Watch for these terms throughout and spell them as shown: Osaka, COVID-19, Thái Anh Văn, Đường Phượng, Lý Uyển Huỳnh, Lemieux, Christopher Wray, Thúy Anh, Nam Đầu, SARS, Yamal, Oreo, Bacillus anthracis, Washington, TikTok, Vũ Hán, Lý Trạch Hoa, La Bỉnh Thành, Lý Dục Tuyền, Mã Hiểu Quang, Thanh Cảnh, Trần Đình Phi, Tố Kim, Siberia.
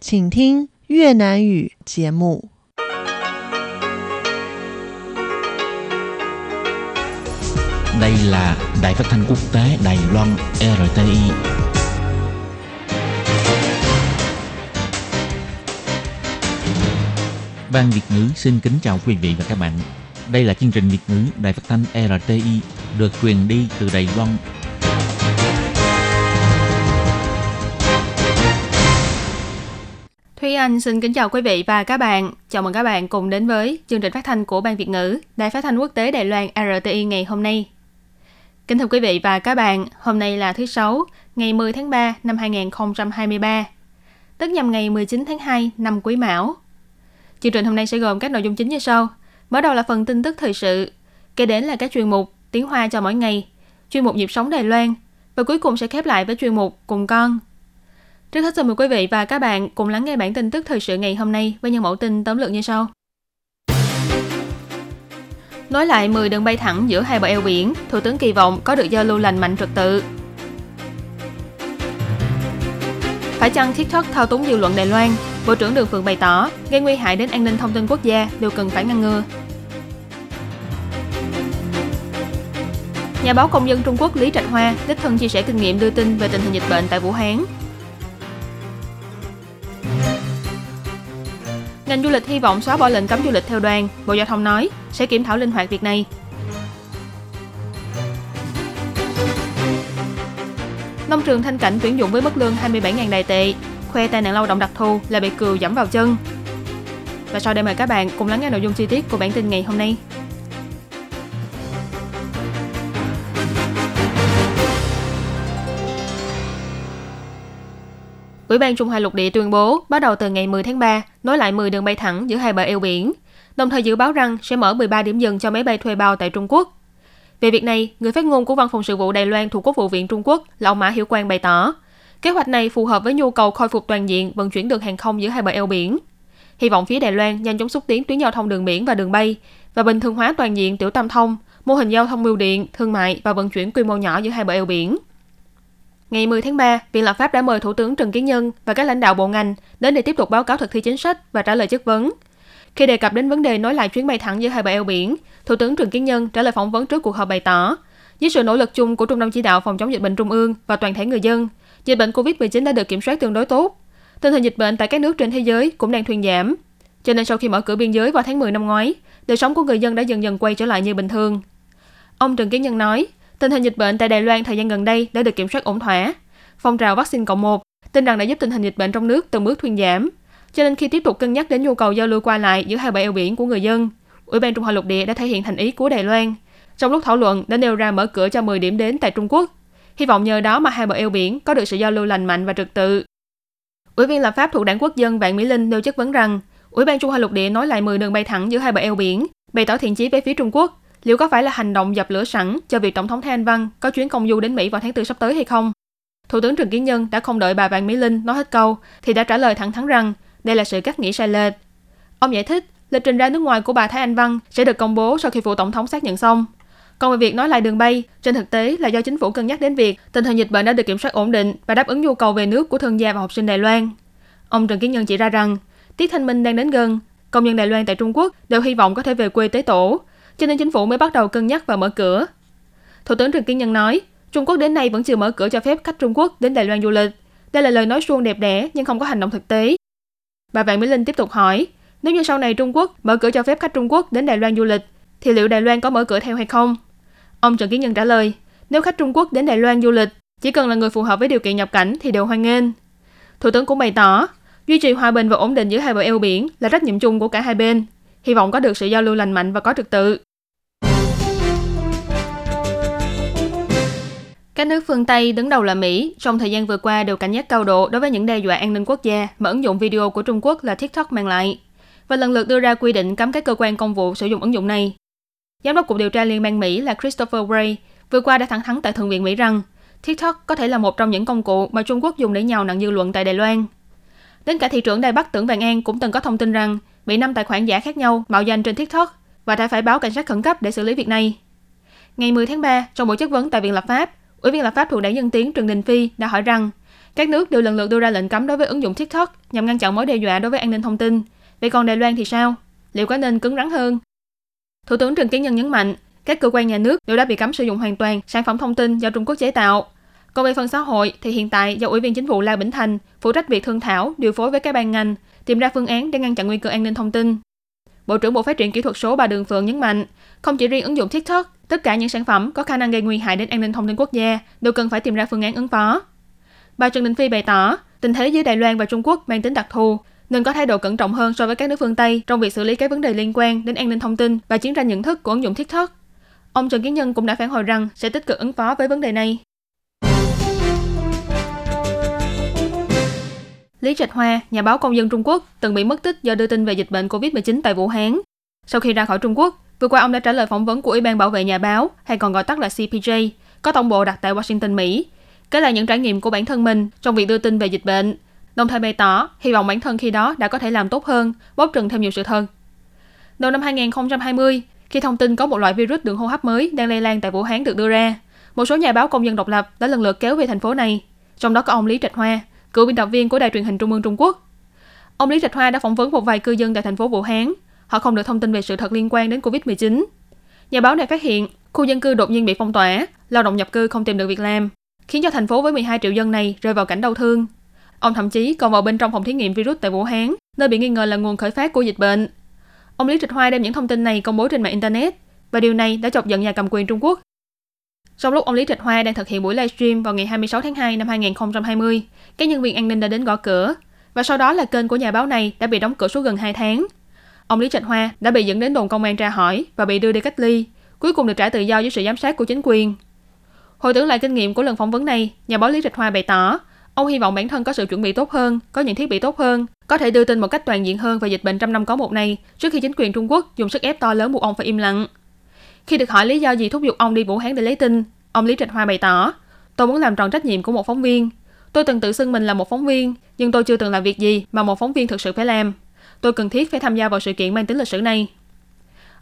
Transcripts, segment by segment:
请听越南语节目。Đây là Đài Phát thanh Quốc tế Đài Loan RTI. Ban Việt ngữ xin kính chào quý vị và các bạn. Đây là chương trình Việt ngữ Đài Phát thanh RTI được truyền đi từ Đài Loan. Thúy Anh xin kính chào quý vị và các bạn. Chào mừng các bạn cùng đến với chương trình phát thanh của Ban Việt ngữ, Đài Phát thanh Quốc tế Đài Loan RTI ngày hôm nay. Kính thưa quý vị và các bạn, hôm nay là thứ Sáu, ngày 10 tháng 3 năm 2023, tức nhằm ngày 19 tháng 2 năm Quý Mão. Chương trình hôm nay sẽ gồm các nội dung chính như sau. Mở đầu là phần tin tức thời sự, kế đến là các chuyên mục Tiếng Hoa cho mỗi ngày, chuyên mục Nhịp sống Đài Loan và cuối cùng sẽ khép lại với chuyên mục Cùng con. Trước hết xin mời quý vị và các bạn cùng lắng nghe bản tin tức thời sự ngày hôm nay với những mẫu tin tóm lược như sau. Nối lại 10 đường bay thẳng giữa hai bờ eo biển, Thủ tướng kỳ vọng có được giao lưu lành mạnh trật tự. Phải chăng TikTok thao túng dư luận Đài Loan? Bộ trưởng Đường Phượng bày tỏ, gây nguy hại đến an ninh thông tin quốc gia đều cần phải ngăn ngừa. Nhà báo Công dân Trung Quốc Lý Trạch Hoa đích thân chia sẻ kinh nghiệm đưa tin về tình hình dịch bệnh tại Vũ Hán. Ngành du lịch hy vọng xóa bỏ lệnh cấm du lịch theo đoàn, Bộ Giao thông nói sẽ kiểm thảo linh hoạt việc này. Nông trường Thanh Cảnh tuyển dụng với mức lương 27.000 Đài tệ, khoe tai nạn lao động đặc thù là bị cừu giẫm vào chân. Và sau đây mời các bạn cùng lắng nghe nội dung chi tiết của bản tin ngày hôm nay. Ủy ban Trung Hoa Lục Địa tuyên bố bắt đầu từ ngày 10 tháng 3 nối lại 10 đường bay thẳng giữa hai bờ eo biển, đồng thời dự báo rằng sẽ mở 13 điểm dừng cho máy bay thuê bao tại Trung Quốc. Về việc này, người phát ngôn của Văn phòng Sự vụ Đài Loan thuộc Quốc vụ viện Trung Quốc là ông Mã Hiểu Quang bày tỏ, kế hoạch này phù hợp với nhu cầu khôi phục toàn diện vận chuyển đường hàng không giữa hai bờ eo biển. Hy vọng phía Đài Loan nhanh chóng xúc tiến tuyến giao thông đường biển và đường bay và bình thường hóa toàn diện tiểu tam thông, mô hình giao thông bưu điện, thương mại và vận chuyển quy mô nhỏ giữa hai bờ eo biển. Ngày 10 tháng 3, Viện Lập pháp đã mời Thủ tướng Trần Kiến Nhân và các lãnh đạo bộ ngành đến để tiếp tục báo cáo thực thi chính sách và trả lời chất vấn. Khi đề cập đến vấn đề nối lại chuyến bay thẳng giữa hai bờ eo biển, Thủ tướng Trần Kiến Nhân trả lời phỏng vấn trước cuộc họp bày tỏ, với sự nỗ lực chung của Trung tâm Chỉ đạo Phòng chống dịch bệnh Trung ương và toàn thể người dân, dịch bệnh COVID-19 đã được kiểm soát tương đối tốt. Tình hình dịch bệnh tại các nước trên thế giới cũng đang thuyên giảm. Cho nên sau khi mở cửa biên giới vào tháng 10 năm ngoái, đời sống của người dân đã dần dần quay trở lại như bình thường. Ông Trần Kiến Nhân nói, tình hình dịch bệnh tại Đài Loan thời gian gần đây đã được kiểm soát ổn thỏa. Phong trào vaccine cộng 1 tin rằng đã giúp tình hình dịch bệnh trong nước từng bước thuyên giảm. Cho nên khi tiếp tục cân nhắc đến nhu cầu giao lưu qua lại giữa hai bờ eo biển của người dân, Ủy ban Trung Hoa Lục Địa đã thể hiện thành ý của Đài Loan. Trong lúc thảo luận đã nêu ra mở cửa cho 10 điểm đến tại Trung Quốc. Hy vọng nhờ đó mà hai bờ eo biển có được sự giao lưu lành mạnh và trật tự. Ủy viên lập pháp thuộc Đảng Quốc dân Vạn Mỹ Linh nêu chất vấn rằng, Ủy ban Trung Hoa Lục Địa nói lại 10 đường bay thẳng giữa hai bờ eo biển, bày tỏ thiện chí với phía Trung Quốc. Liệu có phải là hành động dập lửa sẵn cho việc Tổng thống Thái Anh Văn có chuyến công du đến Mỹ vào tháng 4 sắp tới hay không? Thủ tướng Trần Kiến Nhân đã không đợi bà Vạn Mỹ Linh nói hết câu thì đã trả lời thẳng thắn rằng đây là sự cắt nghĩa sai lệch. Ông giải thích, lịch trình ra nước ngoài của bà Thái Anh Văn sẽ được công bố sau khi phủ tổng thống xác nhận xong. Còn về việc nói lại đường bay, trên thực tế là do chính phủ cân nhắc đến việc tình hình dịch bệnh đã được kiểm soát ổn định và đáp ứng nhu cầu về nước của thương gia và học sinh Đài Loan. Ông Trần Kiến Nhân chỉ ra rằng, Tết Thanh Minh đang đến gần, công nhân Đài Loan tại Trung Quốc đều hy vọng có thể về quê tế tổ. Cho nên chính phủ mới bắt đầu cân nhắc và mở cửa. Thủ tướng Trần Kiến Nhân nói, Trung Quốc đến nay vẫn chưa mở cửa cho phép khách Trung Quốc đến Đài Loan du lịch. Đây là lời nói suông đẹp đẽ nhưng không có hành động thực tế. Bà Vạn Mỹ Linh tiếp tục hỏi, nếu như sau này Trung Quốc mở cửa cho phép khách Trung Quốc đến Đài Loan du lịch, thì liệu Đài Loan có mở cửa theo hay không? Ông Trần Kiến Nhân trả lời, nếu khách Trung Quốc đến Đài Loan du lịch, chỉ cần là người phù hợp với điều kiện nhập cảnh thì đều hoan nghênh. Thủ tướng cũng bày tỏ, duy trì hòa bình và ổn định giữa hai bờ eo biển là trách nhiệm chung của cả hai bên. Hy vọng có được sự giao lưu lành mạnh và có trật tự. Các nước phương Tây đứng đầu là Mỹ, trong thời gian vừa qua đều cảnh giác cao độ đối với những đe dọa an ninh quốc gia mà ứng dụng video của Trung Quốc là TikTok mang lại, và lần lượt đưa ra quy định cấm các cơ quan công vụ sử dụng ứng dụng này. Giám đốc Cục Điều tra Liên bang Mỹ là Christopher Wray vừa qua đã thẳng thắn tại Thượng viện Mỹ rằng TikTok có thể là một trong những công cụ mà Trung Quốc dùng để nhào nặn dư luận tại Đài Loan. Đến cả thị trưởng Đài Bắc Tưởng Vạn An cũng từng có thông tin rằng bị 5 tài khoản giả khác nhau mạo danh trên TikTok và đã phải báo cảnh sát khẩn cấp để xử lý việc này. Ngày 10 tháng 3, trong buổi chất vấn tại Viện Lập pháp, Ủy viên Lập pháp thuộc Đảng Dân Tiến Trần Đình Phi đã hỏi rằng Các nước đều lần lượt đưa ra lệnh cấm đối với ứng dụng TikTok nhằm ngăn chặn mối đe dọa đối với an ninh thông tin. Vậy còn Đài Loan thì sao? Liệu có nên cứng rắn hơn? Thủ tướng Trần Kiến Nhân nhấn mạnh, các cơ quan nhà nước đều đã bị cấm sử dụng hoàn toàn sản phẩm thông tin do Trung Quốc chế tạo. Còn về phần xã hội thì hiện tại do Ủy viên Chính phủ La Bỉnh Thành phụ trách việc thương thảo, điều phối với các ban ngành, tìm ra phương án để ngăn chặn nguy cơ an ninh thông tin. Bộ trưởng Bộ Phát triển Kỹ thuật số Bà Đường Phượng nhấn mạnh, không chỉ riêng ứng dụng TikTok, tất cả những sản phẩm có khả năng gây nguy hại đến an ninh thông tin quốc gia đều cần phải tìm ra phương án ứng phó. Bà Trần Đình Phi bày tỏ, tình thế giữa Đài Loan và Trung Quốc mang tính đặc thù, nên có thái độ cẩn trọng hơn so với các nước phương Tây trong việc xử lý các vấn đề liên quan đến an ninh thông tin và chiến tranh nhận thức của ứng dụng TikTok. Ông Trần Kiến Nhân cũng đã phản hồi rằng sẽ tích cực ứng phó với vấn đề này. Lý Trạch Hoa, nhà báo Công dân Trung Quốc, từng bị mất tích do đưa tin về dịch bệnh COVID-19 tại Vũ Hán. Sau khi ra khỏi Trung Quốc, vừa qua ông đã trả lời phỏng vấn của Ủy ban Bảo vệ Nhà báo, hay còn gọi tắt là CPJ, có tổng bộ đặt tại Washington, Mỹ, kể lại những trải nghiệm của bản thân mình trong việc đưa tin về dịch bệnh, đồng thời bày tỏ hy vọng bản thân khi đó đã có thể làm tốt hơn, bóc trần thêm nhiều sự thật. Đầu năm 2020, khi thông tin có một loại virus đường hô hấp mới đang lây lan tại Vũ Hán được đưa ra, một số nhà báo công dân độc lập đã lần lượt kéo về thành phố này, trong đó có ông Lý Trạch Hoa, cựu biên tập viên của Đài truyền hình Trung ương Trung Quốc. Ông Lý Trạch Hoa đã phỏng vấn một vài cư dân tại thành phố Vũ Hán. Họ không được thông tin về sự thật liên quan đến COVID-19. Nhà báo này phát hiện khu dân cư đột nhiên bị phong tỏa, lao động nhập cư không tìm được việc làm, khiến cho thành phố với 12 triệu dân này rơi vào cảnh đau thương. Ông thậm chí còn vào bên trong phòng thí nghiệm virus tại Vũ Hán, nơi bị nghi ngờ là nguồn khởi phát của dịch bệnh. Ông Lý Trạch Hoa đem những thông tin này công bố trên mạng Internet, và điều này đã chọc giận nhà cầm quyền Trung Quốc. Trong lúc ông Lý Trạch Hoa đang thực hiện buổi livestream vào ngày 26 tháng 2 năm 2020, các nhân viên an ninh đã đến gõ cửa, và sau đó là kênh của nhà báo này đã bị đóng cửa suốt gần 2 tháng. Ông Lý Trạch Hoa đã bị dẫn đến đồn công an tra hỏi và bị đưa đi cách ly, cuối cùng được trả tự do dưới sự giám sát của chính quyền. Hồi tưởng lại kinh nghiệm của lần phỏng vấn này, nhà báo Lý Trạch Hoa bày tỏ, ông hy vọng bản thân có sự chuẩn bị tốt hơn, có những thiết bị tốt hơn, có thể đưa tin một cách toàn diện hơn về dịch bệnh trăm năm có một này trước khi chính quyền Trung Quốc dùng sức ép to lớn buộc ông phải im lặng. Khi được hỏi lý do gì thúc giục ông đi Vũ Hán để lấy tin, ông Lý Trạch Hoa bày tỏ, tôi muốn làm tròn trách nhiệm của một phóng viên. Tôi từng tự xưng mình là một phóng viên, nhưng tôi chưa từng làm việc gì mà một phóng viên thực sự phải làm. Tôi cần thiết phải tham gia vào sự kiện mang tính lịch sử này.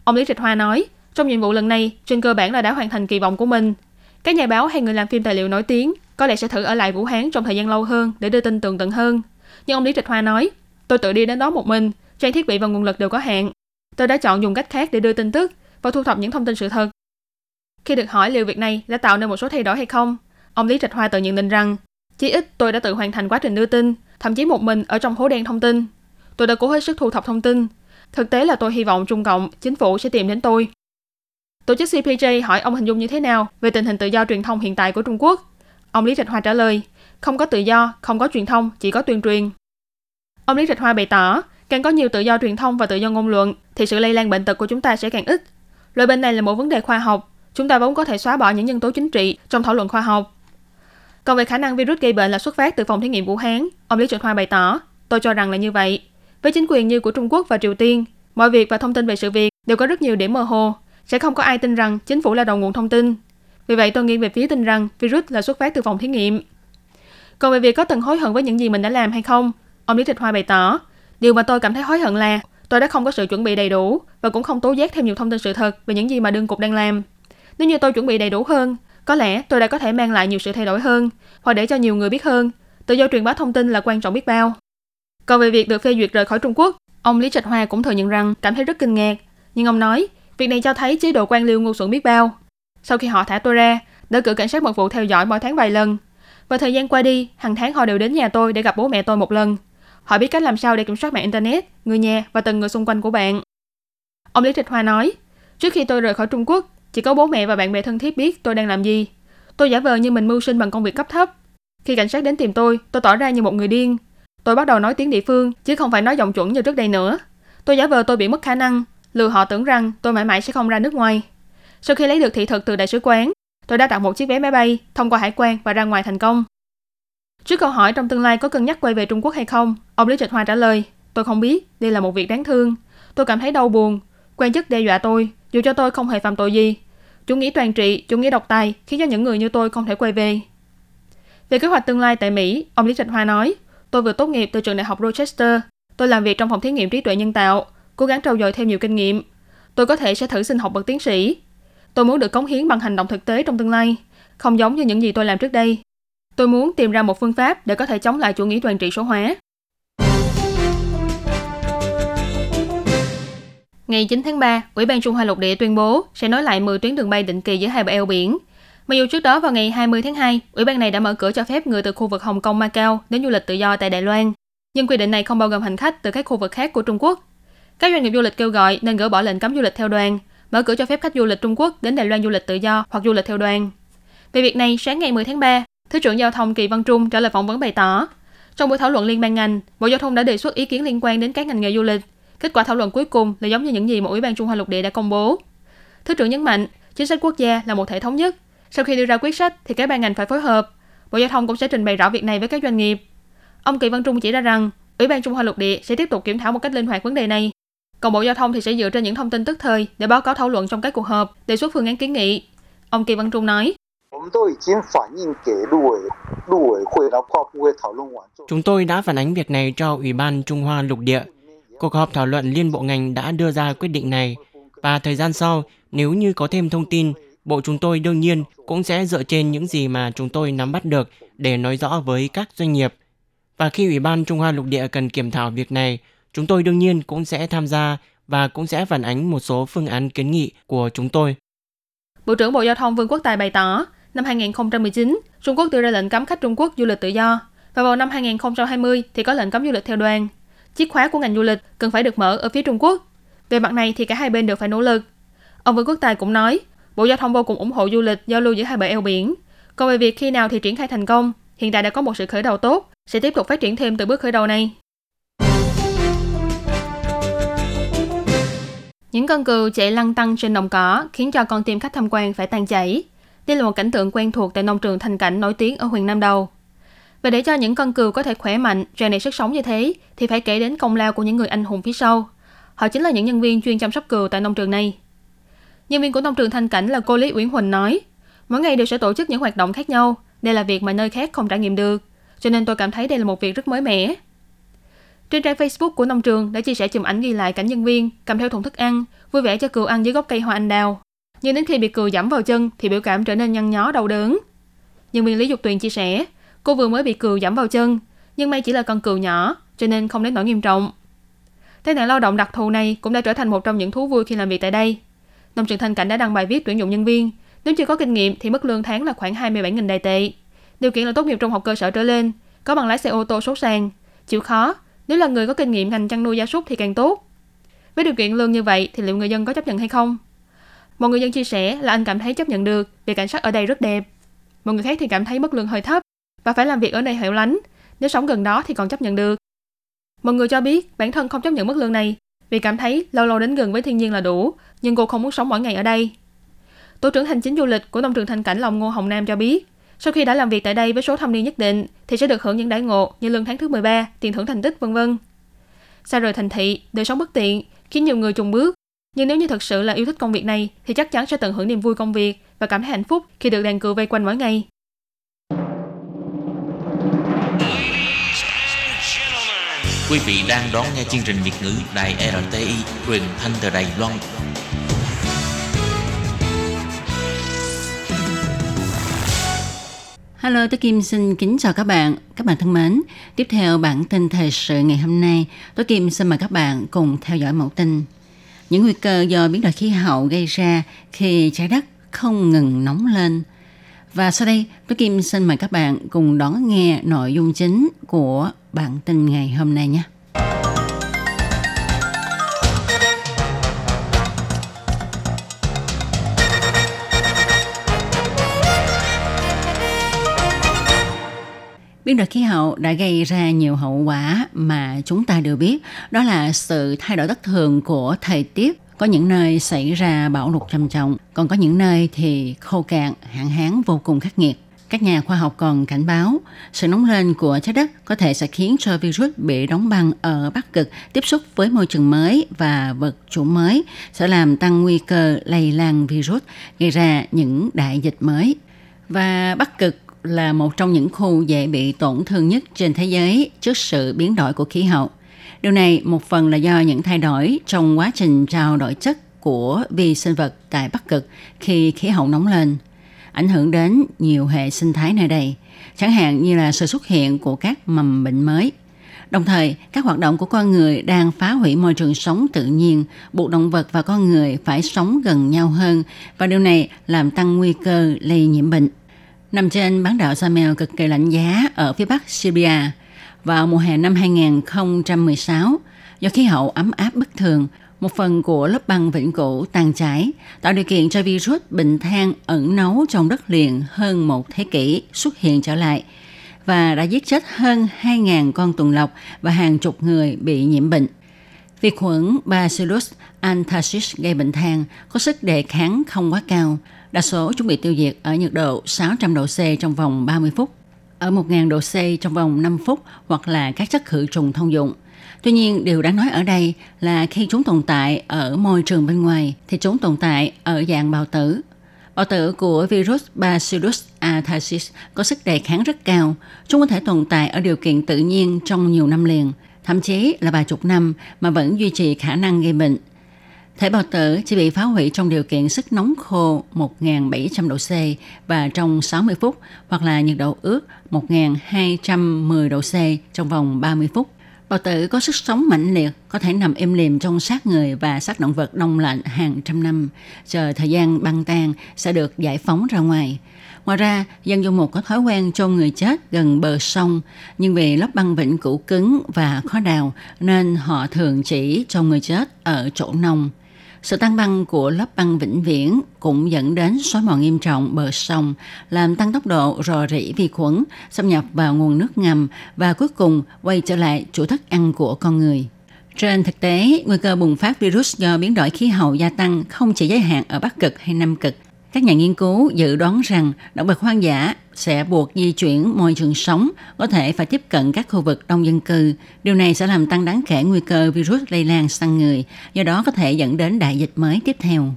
Ông Lý Trạch Hoa nói, trong nhiệm vụ lần này, trên cơ bản là đã hoàn thành kỳ vọng của mình. Các nhà báo hay người làm phim tài liệu nổi tiếng có lẽ sẽ thử ở lại Vũ Hán trong thời gian lâu hơn để đưa tin tường tận hơn. Nhưng ông Lý Trạch Hoa nói, tôi tự đi đến đó một mình, trang thiết bị và nguồn lực đều có hạn. Tôi đã chọn dùng cách khác để đưa tin tức và thu thập những thông tin sự thật. Khi được hỏi liệu việc này đã tạo nên một số thay đổi hay không, ông Lý Trạch Hoa tự nhận định rằng, chí ít tôi đã tự hoàn thành quá trình đưa tin, thậm chí một mình ở trong hố đen thông tin. Tôi đã cố hết sức thu thập thông tin. Thực tế là tôi hy vọng Trung Cộng, chính phủ sẽ tìm đến tôi. Tổ chức CPJ hỏi ông hình dung như thế nào về tình hình tự do truyền thông hiện tại của Trung Quốc. Ông Lý Trạch Hoa trả lời, không có tự do, không có truyền thông, chỉ có tuyên truyền. Ông Lý Trạch Hoa bày tỏ, càng có nhiều tự do truyền thông và tự do ngôn luận, thì sự lây lan bệnh tật của chúng ta sẽ càng ít. Loại bệnh này là một vấn đề khoa học, chúng ta vốn có thể xóa bỏ những nhân tố chính trị trong thảo luận khoa học. Còn về khả năng virus gây bệnh là xuất phát từ phòng thí nghiệm Vũ Hán, ông Lý Trạch Hoa bày tỏ, tôi cho rằng là như vậy. Với chính quyền như của Trung Quốc và Triều Tiên, mọi việc và thông tin về sự việc đều có rất nhiều điểm mơ hồ, sẽ không có ai tin rằng chính phủ là đầu nguồn thông tin. Vì vậy tôi nghiêng về phía tin rằng virus là xuất phát từ phòng thí nghiệm. Còn về việc có từng hối hận với những gì mình đã làm hay không, ông Lý Trạch Hoa bày tỏ, điều mà tôi cảm thấy hối hận là tôi đã không có sự chuẩn bị đầy đủ và cũng không tố giác thêm nhiều thông tin sự thật về những gì mà đương cục đang làm. Nếu như tôi chuẩn bị đầy đủ hơn, có lẽ tôi đã có thể mang lại nhiều sự thay đổi hơn, hoặc để cho nhiều người biết hơn. Tự do truyền bá thông tin là quan trọng biết bao. Còn về việc được phê duyệt rời khỏi Trung Quốc, ông Lý Trạch Hoa cũng thừa nhận rằng cảm thấy rất kinh ngạc. Nhưng ông nói, việc này cho thấy chế độ quan liêu ngu xuẩn biết bao. Sau khi họ thả tôi ra, đã cử cảnh sát mật vụ theo dõi mỗi tháng vài lần. Và thời gian qua đi, hàng tháng họ đều đến nhà tôi để gặp bố mẹ tôi một lần. Họ biết cách làm sao để kiểm soát mạng Internet, người nhà và từng người xung quanh của bạn. Ông Lý Trạch Hoa nói, trước khi tôi rời khỏi Trung Quốc, chỉ có bố mẹ và bạn bè thân thiết biết tôi đang làm gì. Tôi giả vờ như mình mưu sinh bằng công việc cấp thấp. Khi cảnh sát đến tìm tôi tỏ ra như một người điên. Tôi bắt đầu nói tiếng địa phương, chứ không phải nói giọng chuẩn như trước đây nữa. Tôi giả vờ tôi bị mất khả năng, lừa họ tưởng rằng tôi mãi mãi sẽ không ra nước ngoài. Sau khi lấy được thị thực từ đại sứ quán, tôi đã đặt một chiếc vé máy bay, thông qua hải quan và ra ngoài thành công. Trước câu hỏi trong tương lai có cân nhắc quay về Trung Quốc hay không, ông Lý Trạch Hoa trả lời, tôi không biết, đây là một việc đáng thương. Tôi cảm thấy đau buồn, quan chức đe dọa tôi, dù cho tôi không hề phạm tội gì. Chủ nghĩa toàn trị, chủ nghĩa độc tài khiến cho những người như tôi không thể quay về. Về kế hoạch tương lai tại Mỹ, ông Lý Trạch Hoa nói, tôi vừa tốt nghiệp từ trường đại học Rochester. Tôi làm việc trong phòng thí nghiệm trí tuệ nhân tạo, cố gắng trau dồi thêm nhiều kinh nghiệm. Tôi có thể sẽ thử xin học bậc tiến sĩ. Tôi muốn được cống hiến bằng hành động thực tế trong tương lai, không giống như những gì tôi làm trước đây. Tôi muốn tìm ra một phương pháp để có thể chống lại chủ nghĩa toàn trị số hóa. Ngày 9 tháng 3, Ủy ban Trung Hoa Lục Địa tuyên bố sẽ nối lại 10 tuyến đường bay định kỳ giữa hai bờ eo biển. Mặc dù trước đó vào ngày 20 tháng 2, Ủy ban này đã mở cửa cho phép người từ khu vực Hồng Kông, Macau đến du lịch tự do tại Đài Loan, nhưng quy định này không bao gồm hành khách từ các khu vực khác của Trung Quốc. Các doanh nghiệp du lịch kêu gọi nên gỡ bỏ lệnh cấm du lịch theo đoàn, mở cửa cho phép khách du lịch Trung Quốc đến Đài Loan du lịch tự do hoặc du lịch theo đoàn. Về việc này, sáng ngày 10 tháng 3, Thứ trưởng Giao thông Kỳ Văn Trung trả lời phỏng vấn bày tỏ, trong buổi thảo luận liên ban ngành, Bộ Giao thông đã đề xuất ý kiến liên quan đến các ngành nghề du lịch. Kết quả thảo luận cuối cùng là giống như những gì mà Ủy ban Trung Hoa Lục Địa đã công bố. Thứ trưởng nhấn mạnh, chính sách quốc gia là một hệ thống nhất. Sau khi đưa ra quyết sách thì các ban ngành phải phối hợp. Bộ Giao thông cũng sẽ trình bày rõ việc này với các doanh nghiệp. Ông Kỳ Văn Trung chỉ ra rằng, Ủy ban Trung Hoa Lục Địa sẽ tiếp tục kiểm thảo một cách linh hoạt vấn đề này. Còn Bộ Giao thông thì sẽ dựa trên những thông tin tức thời để báo cáo thảo luận trong các cuộc họp, đề xuất phương án kiến nghị. Ông Kỳ Văn Trung nói, chúng tôi đã phản ánh việc này cho Ủy ban Trung Hoa Lục Địa. Cuộc họp thảo luận liên bộ ngành đã đưa ra quyết định này, và thời gian sau, nếu như có thêm thông tin, Bộ chúng tôi đương nhiên cũng sẽ dựa trên những gì mà chúng tôi nắm bắt được để nói rõ với các doanh nghiệp. Và khi Ủy ban Trung Hoa Lục Địa cần kiểm thảo việc này, chúng tôi đương nhiên cũng sẽ tham gia và cũng sẽ phản ánh một số phương án kiến nghị của chúng tôi. Bộ trưởng Bộ Giao thông Vương Quốc Tài bày tỏ, năm 2019, Trung Quốc đưa ra lệnh cấm khách Trung Quốc du lịch tự do, và vào năm 2020 thì có lệnh cấm du lịch theo đoàn. Chìa khóa của ngành du lịch cần phải được mở ở phía Trung Quốc. Về mặt này thì cả hai bên đều phải nỗ lực. Ông Vương Quốc Tài cũng nói, Bộ Giao thông vô cùng ủng hộ du lịch giao lưu giữa hai bờ eo biển. Còn về việc khi nào thì triển khai thành công, hiện tại đã có một sự khởi đầu tốt, sẽ tiếp tục phát triển thêm từ bước khởi đầu này. Những con cừu chạy lăn tăn trên đồng cỏ khiến cho con tim khách tham quan phải tan chảy. Đây là một cảnh tượng quen thuộc tại nông trường Thành Cảnh nổi tiếng ở huyện Nam Đầu. Và để cho những con cừu có thể khỏe mạnh, tràn đầy sức sống như thế thì phải kể đến công lao của những người anh hùng phía sau. Họ chính là những nhân viên chuyên chăm sóc cừu tại nông trường này. Nhân viên của nông trường Thanh Cảnh là cô Lý Uyển Huỳnh nói, mỗi ngày đều sẽ tổ chức những hoạt động khác nhau. Đây là việc mà nơi khác không trải nghiệm được, cho nên tôi cảm thấy đây là một việc rất mới mẻ. Trên trang Facebook của nông trường đã chia sẻ chùm ảnh ghi lại cảnh nhân viên cầm theo thùng thức ăn, vui vẻ cho cừu ăn dưới gốc cây hoa anh đào. Nhưng đến khi bị cừu giẫm vào chân thì biểu cảm trở nên nhăn nhó đau đớn. Nhân viên Lý Dục Tuyền chia sẻ, cô vừa mới bị cừu giẫm vào chân, nhưng may chỉ là con cừu nhỏ, cho nên không đến nỗi nghiêm trọng. Tai nạn lao động đặc thù này cũng đã trở thành một trong những thú vui khi làm việc tại đây. Nông trường Thanh Cảnh đã đăng bài viết tuyển dụng nhân viên, nếu chưa có kinh nghiệm thì mức lương tháng là khoảng 27.000 Đài tệ. Điều kiện là tốt nghiệp trung học cơ sở trở lên, có bằng lái xe ô tô số sàn, chịu khó, nếu là người có kinh nghiệm ngành chăn nuôi gia súc thì càng tốt. Với điều kiện lương như vậy thì liệu người dân có chấp nhận hay không? Một người dân chia sẻ là anh cảm thấy chấp nhận được vì cảnh sắc ở đây rất đẹp. Một người khác thì cảm thấy mức lương hơi thấp và phải làm việc ở nơi hẻo lánh, nếu sống gần đó thì còn chấp nhận được. Một người cho biết bản thân không chấp nhận mức lương này vì cảm thấy lâu lâu đến gần với thiên nhiên là đủ, nhưng cô không muốn sống mỗi ngày ở đây. Tổ trưởng hành chính du lịch của nông trường Thanh Cảnh là ông Ngô Hồng Nam cho biết, sau khi đã làm việc tại đây với số thâm niên nhất định thì sẽ được hưởng những đãi ngộ như lương tháng thứ 13, tiền thưởng thành tích, v.v. Xa rời thành thị, đời sống bất tiện khiến nhiều người chùn bước, nhưng nếu như thật sự là yêu thích công việc này thì chắc chắn sẽ tận hưởng niềm vui công việc và cảm thấy hạnh phúc khi được đàn cừu vây quanh mỗi ngày. Quý vị đang đón nghe chương trình Việt ngữ Đài RTI, truyền thanh từ Đài Loan. Hello, tôi Kim xin kính chào các bạn. Các bạn thân mến, tiếp theo bản tin thời sự ngày hôm nay, tôi Kim xin mời các bạn cùng theo dõi mẫu tin. Những nguy cơ do biến đổi khí hậu gây ra khi trái đất không ngừng nóng lên. Và sau đây, tôi Kim xin mời các bạn cùng đón nghe nội dung chính của bản tin ngày hôm nay nhé. Biến đổi khí hậu đã gây ra nhiều hậu quả mà chúng ta đều biết, đó là sự thay đổi bất thường của thời tiết. Có những nơi xảy ra bão lụt trầm trọng, còn có những nơi thì khô cạn, hạn hán vô cùng khắc nghiệt. Các nhà khoa học còn cảnh báo, sự nóng lên của trái đất có thể sẽ khiến cho virus bị đóng băng ở Bắc Cực tiếp xúc với môi trường mới và vật chủ mới, sẽ làm tăng nguy cơ lây lan virus, gây ra những đại dịch mới. Và Bắc Cực là một trong những khu dễ bị tổn thương nhất trên thế giới trước sự biến đổi của khí hậu. Điều này một phần là do những thay đổi trong quá trình trao đổi chất của vi sinh vật tại Bắc Cực khi khí hậu nóng lên. ảnh hưởng đến nhiều hệ sinh thái nơi đây, chẳng hạn như là sự xuất hiện của các mầm bệnh mới. Đồng thời, các hoạt động của con người đang phá hủy môi trường sống tự nhiên, buộc động vật và con người phải sống gần nhau hơn, và điều này làm tăng nguy cơ lây nhiễm bệnh. Nằm trên bán đảo Yamal cực kỳ lạnh giá ở phía bắc Siberia, vào mùa hè năm 2016, do khí hậu ấm áp bất thường, một phần của lớp băng vĩnh cửu tan chảy, tạo điều kiện cho virus bệnh than ẩn náu trong đất liền hơn một thế kỷ xuất hiện trở lại và đã giết chết hơn 2.000 con tuần lộc và hàng chục người bị nhiễm bệnh. Vi khuẩn Bacillus anthracis gây bệnh than có sức đề kháng không quá cao, đa số chúng bị tiêu diệt ở nhiệt độ 600 độ C trong vòng 30 phút, ở 1.000 độ C trong vòng 5 phút hoặc là các chất khử trùng thông dụng. Tuy nhiên, điều đáng nói ở đây là khi chúng tồn tại ở môi trường bên ngoài thì chúng tồn tại ở dạng bào tử. Bào tử của virus Bacillus anthracis có sức đề kháng rất cao. Chúng có thể tồn tại ở điều kiện tự nhiên trong nhiều năm liền, thậm chí là vài chục năm mà vẫn duy trì khả năng gây bệnh. Thể bào tử chỉ bị phá hủy trong điều kiện sức nóng khô 1.700 độ C và trong 60 phút hoặc là nhiệt độ ướt 1.210 độ C trong vòng 30 phút. Bào tử có sức sống mãnh liệt, có thể nằm im lìm trong xác người và xác động vật đông lạnh hàng trăm năm, chờ thời gian băng tan sẽ được giải phóng ra ngoài. Ngoài ra, dân du mục có thói quen chôn người chết gần bờ sông, nhưng vì lớp băng vĩnh cửu cứng và khó đào nên họ thường chỉ chôn người chết ở chỗ nông. Sự tan băng của lớp băng vĩnh viễn cũng dẫn đến xói mòn nghiêm trọng bờ sông, làm tăng tốc độ rò rỉ vi khuẩn, xâm nhập vào nguồn nước ngầm và cuối cùng quay trở lại chuỗi thức ăn của con người. Trên thực tế, nguy cơ bùng phát virus do biến đổi khí hậu gia tăng không chỉ giới hạn ở Bắc Cực hay Nam Cực. Các nhà nghiên cứu dự đoán rằng động vật hoang dã sẽ buộc di chuyển môi trường sống, có thể phải tiếp cận các khu vực đông dân cư. Điều này sẽ làm tăng đáng kể nguy cơ virus lây lan sang người, do đó có thể dẫn đến đại dịch mới tiếp theo.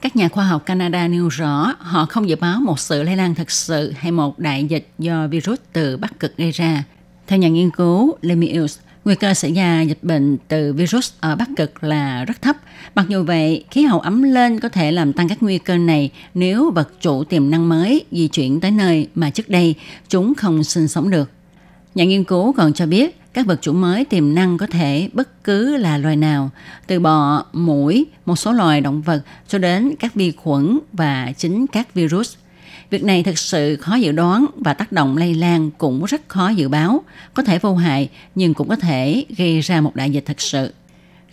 Các nhà khoa học Canada nêu rõ họ không dự báo một sự lây lan thực sự hay một đại dịch do virus từ Bắc Cực gây ra. Theo nhà nghiên cứu Lemieux, nguy cơ xảy ra dịch bệnh từ virus ở Bắc Cực là rất thấp. Mặc dù vậy, khí hậu ấm lên có thể làm tăng các nguy cơ này nếu vật chủ tiềm năng mới di chuyển tới nơi mà trước đây chúng không sinh sống được. Nhà nghiên cứu còn cho biết các vật chủ mới tiềm năng có thể bất cứ là loài nào, từ bọ, muỗi, một số loài động vật cho đến các vi khuẩn và chính các virus. Việc này thực sự khó dự đoán và tác động lây lan cũng rất khó dự báo, có thể vô hại nhưng cũng có thể gây ra một đại dịch thực sự.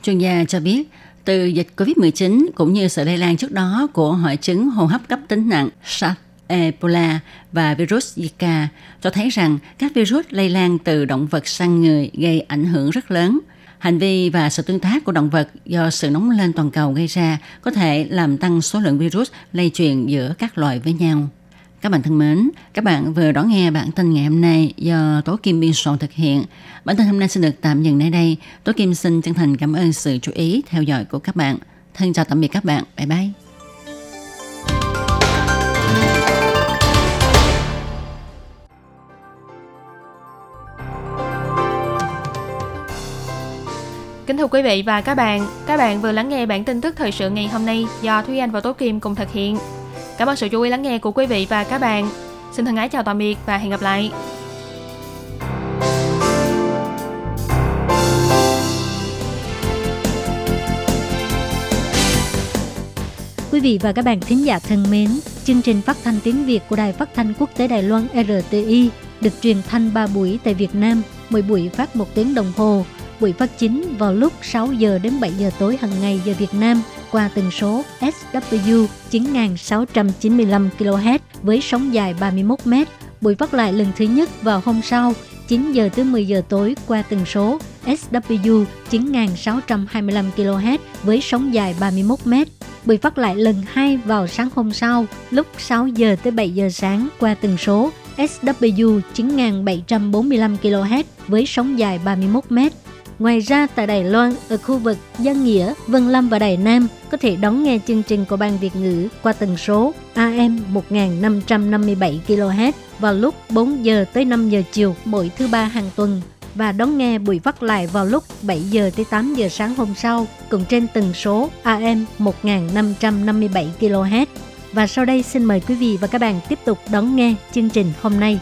Chuyên gia cho biết, từ dịch COVID-19 cũng như sự lây lan trước đó của hội chứng hô hấp cấp tính nặng SARS, Ebola và virus Zika cho thấy rằng các virus lây lan từ động vật sang người gây ảnh hưởng rất lớn. Hành vi và sự tương tác của động vật do sự nóng lên toàn cầu gây ra có thể làm tăng số lượng virus lây truyền giữa các loài với nhau. Các bạn thân mến, các bạn vừa đón nghe bản tin ngày hôm nay do Tố Kim biên soạn thực hiện. Bản tin hôm nay xin được tạm dừng nơi đây. Tố Kim xin chân thành cảm ơn sự chú ý theo dõi của các bạn. Thân chào tạm biệt các bạn. Bye bye. Kính thưa quý vị và các bạn vừa lắng nghe bản tin tức thời sự ngày hôm nay do Thúy Anh và Tố Kim cùng thực hiện. Cảm ơn sự chú ý lắng nghe của quý vị và các bạn. Xin thân ái chào tạm biệt và hẹn gặp lại. Quý vị và các bạn thính giả thân mến, chương trình phát thanh tiếng Việt của Đài Phát thanh Quốc tế Đài Loan RTI được truyền thanh 3 buổi tại Việt Nam, mỗi buổi phát 1 tiếng đồng hồ. Buổi phát chính vào lúc 6 giờ đến 7 giờ tối hàng ngày giờ Việt Nam qua tần số SW 9695 kHz với sóng dài 31 m. Buổi phát lại lần thứ nhất vào hôm sau 9 giờ tới 10 giờ tối qua tần số SW 9625 kHz với sóng dài 31 m. Buổi phát lại lần 2 vào sáng hôm sau lúc 6 giờ tới 7 giờ sáng qua tần số SW 9745 kHz với sóng dài 31 m. Ngoài ra, tại Đài Loan, ở khu vực Giang Nghĩa, Vân Lâm và Đài Nam, có thể đón nghe chương trình của Ban Việt ngữ qua tần số AM 1557 kHz vào lúc 4 giờ tới 5 giờ chiều mỗi thứ ba hàng tuần và đón nghe buổi phát lại vào lúc 7 giờ tới 8 giờ sáng hôm sau, cùng trên tần số AM 1557 kHz. Và sau đây xin mời quý vị và các bạn tiếp tục đón nghe chương trình hôm nay.